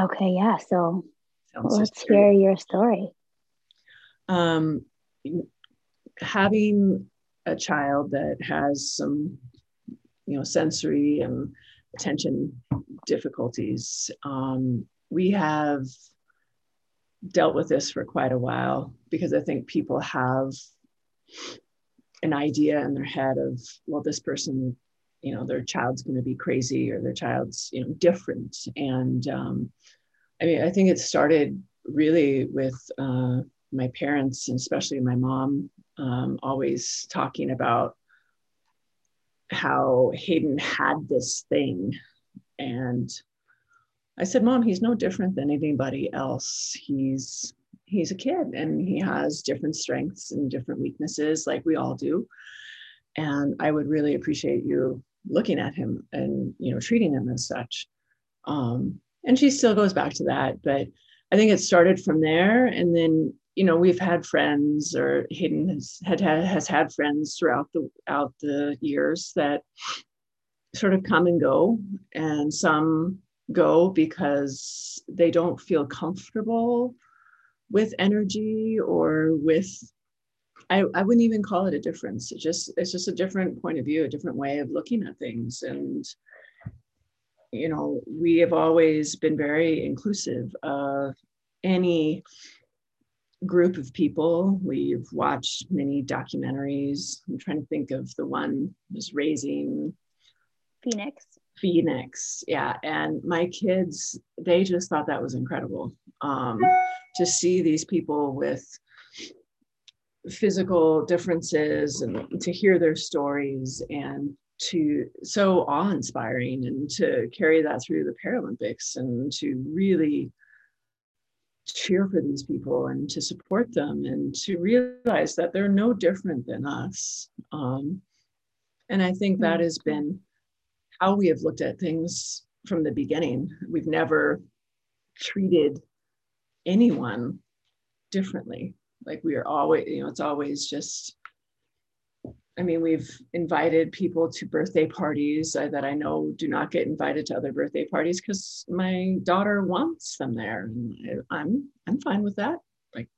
Okay, yeah. So let's hear your story. Having a child that has some, sensory and attention difficulties, we have dealt with this for quite a while, because I think people have an idea in their head of, well, this person, their child's going to be crazy, or their child's, different. And I think it started really with my parents, and especially my mom, always talking about how Hayden had this thing. And I said, Mom, he's no different than anybody else. He's a kid, and he has different strengths and different weaknesses, like we all do. And I would really appreciate you looking at him and, treating him as such. And she still goes back to that, but I think it started from there. And then, we've had friends, or Hayden has had friends throughout the years that sort of come and go. And some go because they don't feel comfortable with energy, or with, I wouldn't even call it a difference. It's just a different point of view, a different way of looking at things. And, we have always been very inclusive of any group of people. We've watched many documentaries. I'm trying to think of the one was Raising Phoenix. Phoenix, yeah. And my kids, they just thought that was incredible, to see these people with physical differences, and to hear their stories, and to so awe-inspiring, and to carry that through the Paralympics, and to really cheer for these people and to support them, and to realize that they're no different than us. And I think that has been how we have looked at things from the beginning. We've never treated anyone differently. Like, we are always, it's always just, we've invited people to birthday parties that I know do not get invited to other birthday parties because my daughter wants them there. And I'm fine with that. Like,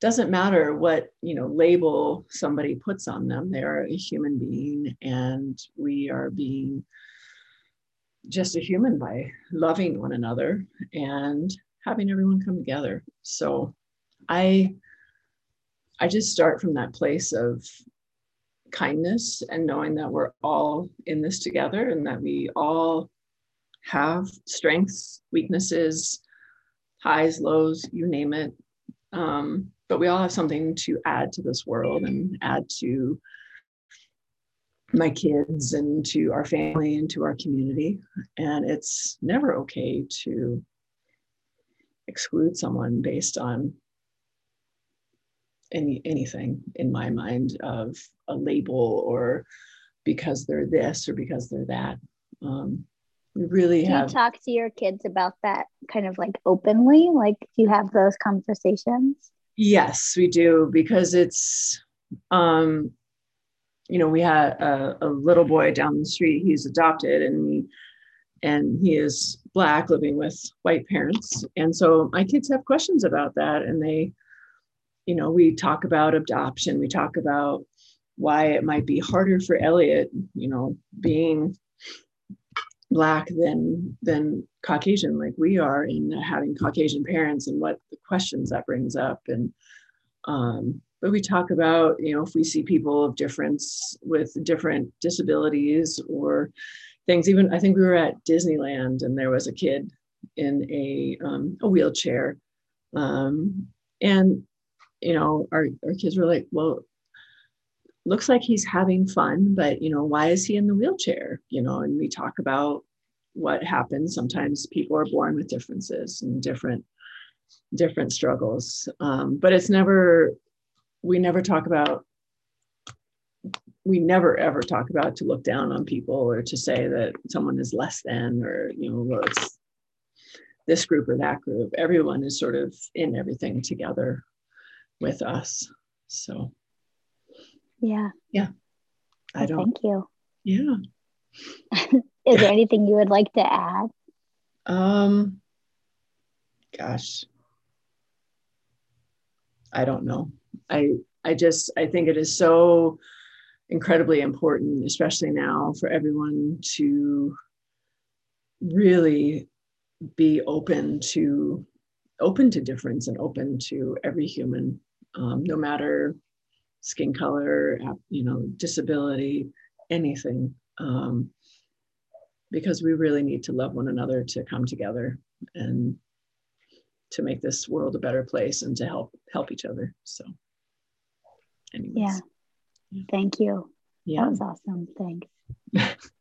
doesn't matter what, label somebody puts on them. They are a human being, and we are being just a human by loving one another and having everyone come together. So I just start from that place of kindness, and knowing that we're all in this together, and that we all have strengths, weaknesses, highs, lows, you name it. But we all have something to add to this world, and add to my kids, and to our family, and to our community. And it's never okay to exclude someone based on anything, in my mind, of a label, or because they're this, or because they're that. We really have. Do you talk to your kids about that kind of like openly? Like, do you have those conversations? Yes, we do, because it's, we had a little boy down the street. He's adopted, and he is Black, living with white parents. And so my kids have questions about that, and they, we talk about adoption. We talk about why it might be harder for Elliot, being Black than Caucasian, like we are, in having Caucasian parents, and what the questions that brings up. And but we talk about, if we see people of difference with different disabilities or things. Even I think we were at Disneyland, and there was a kid in a wheelchair, and our kids were like, well, looks like he's having fun, but why is he in the wheelchair? And we talk about what happens. Sometimes people are born with differences and different struggles. But it's never, we never ever talk about to look down on people, or to say that someone is less than, or, well, it's this group or that group. Everyone is sort of in everything together with us. So yeah. I don't. Thank you. Yeah. Is there anything you would like to add? Gosh, I don't know. I think it is so incredibly important, especially now, for everyone to really be open to difference and open to every human, no matter skin color, disability, anything. Because we really need to love one another, to come together and to make this world a better place and to help each other. So anyways. Yeah. Thank you. Yeah. That was awesome. Thanks.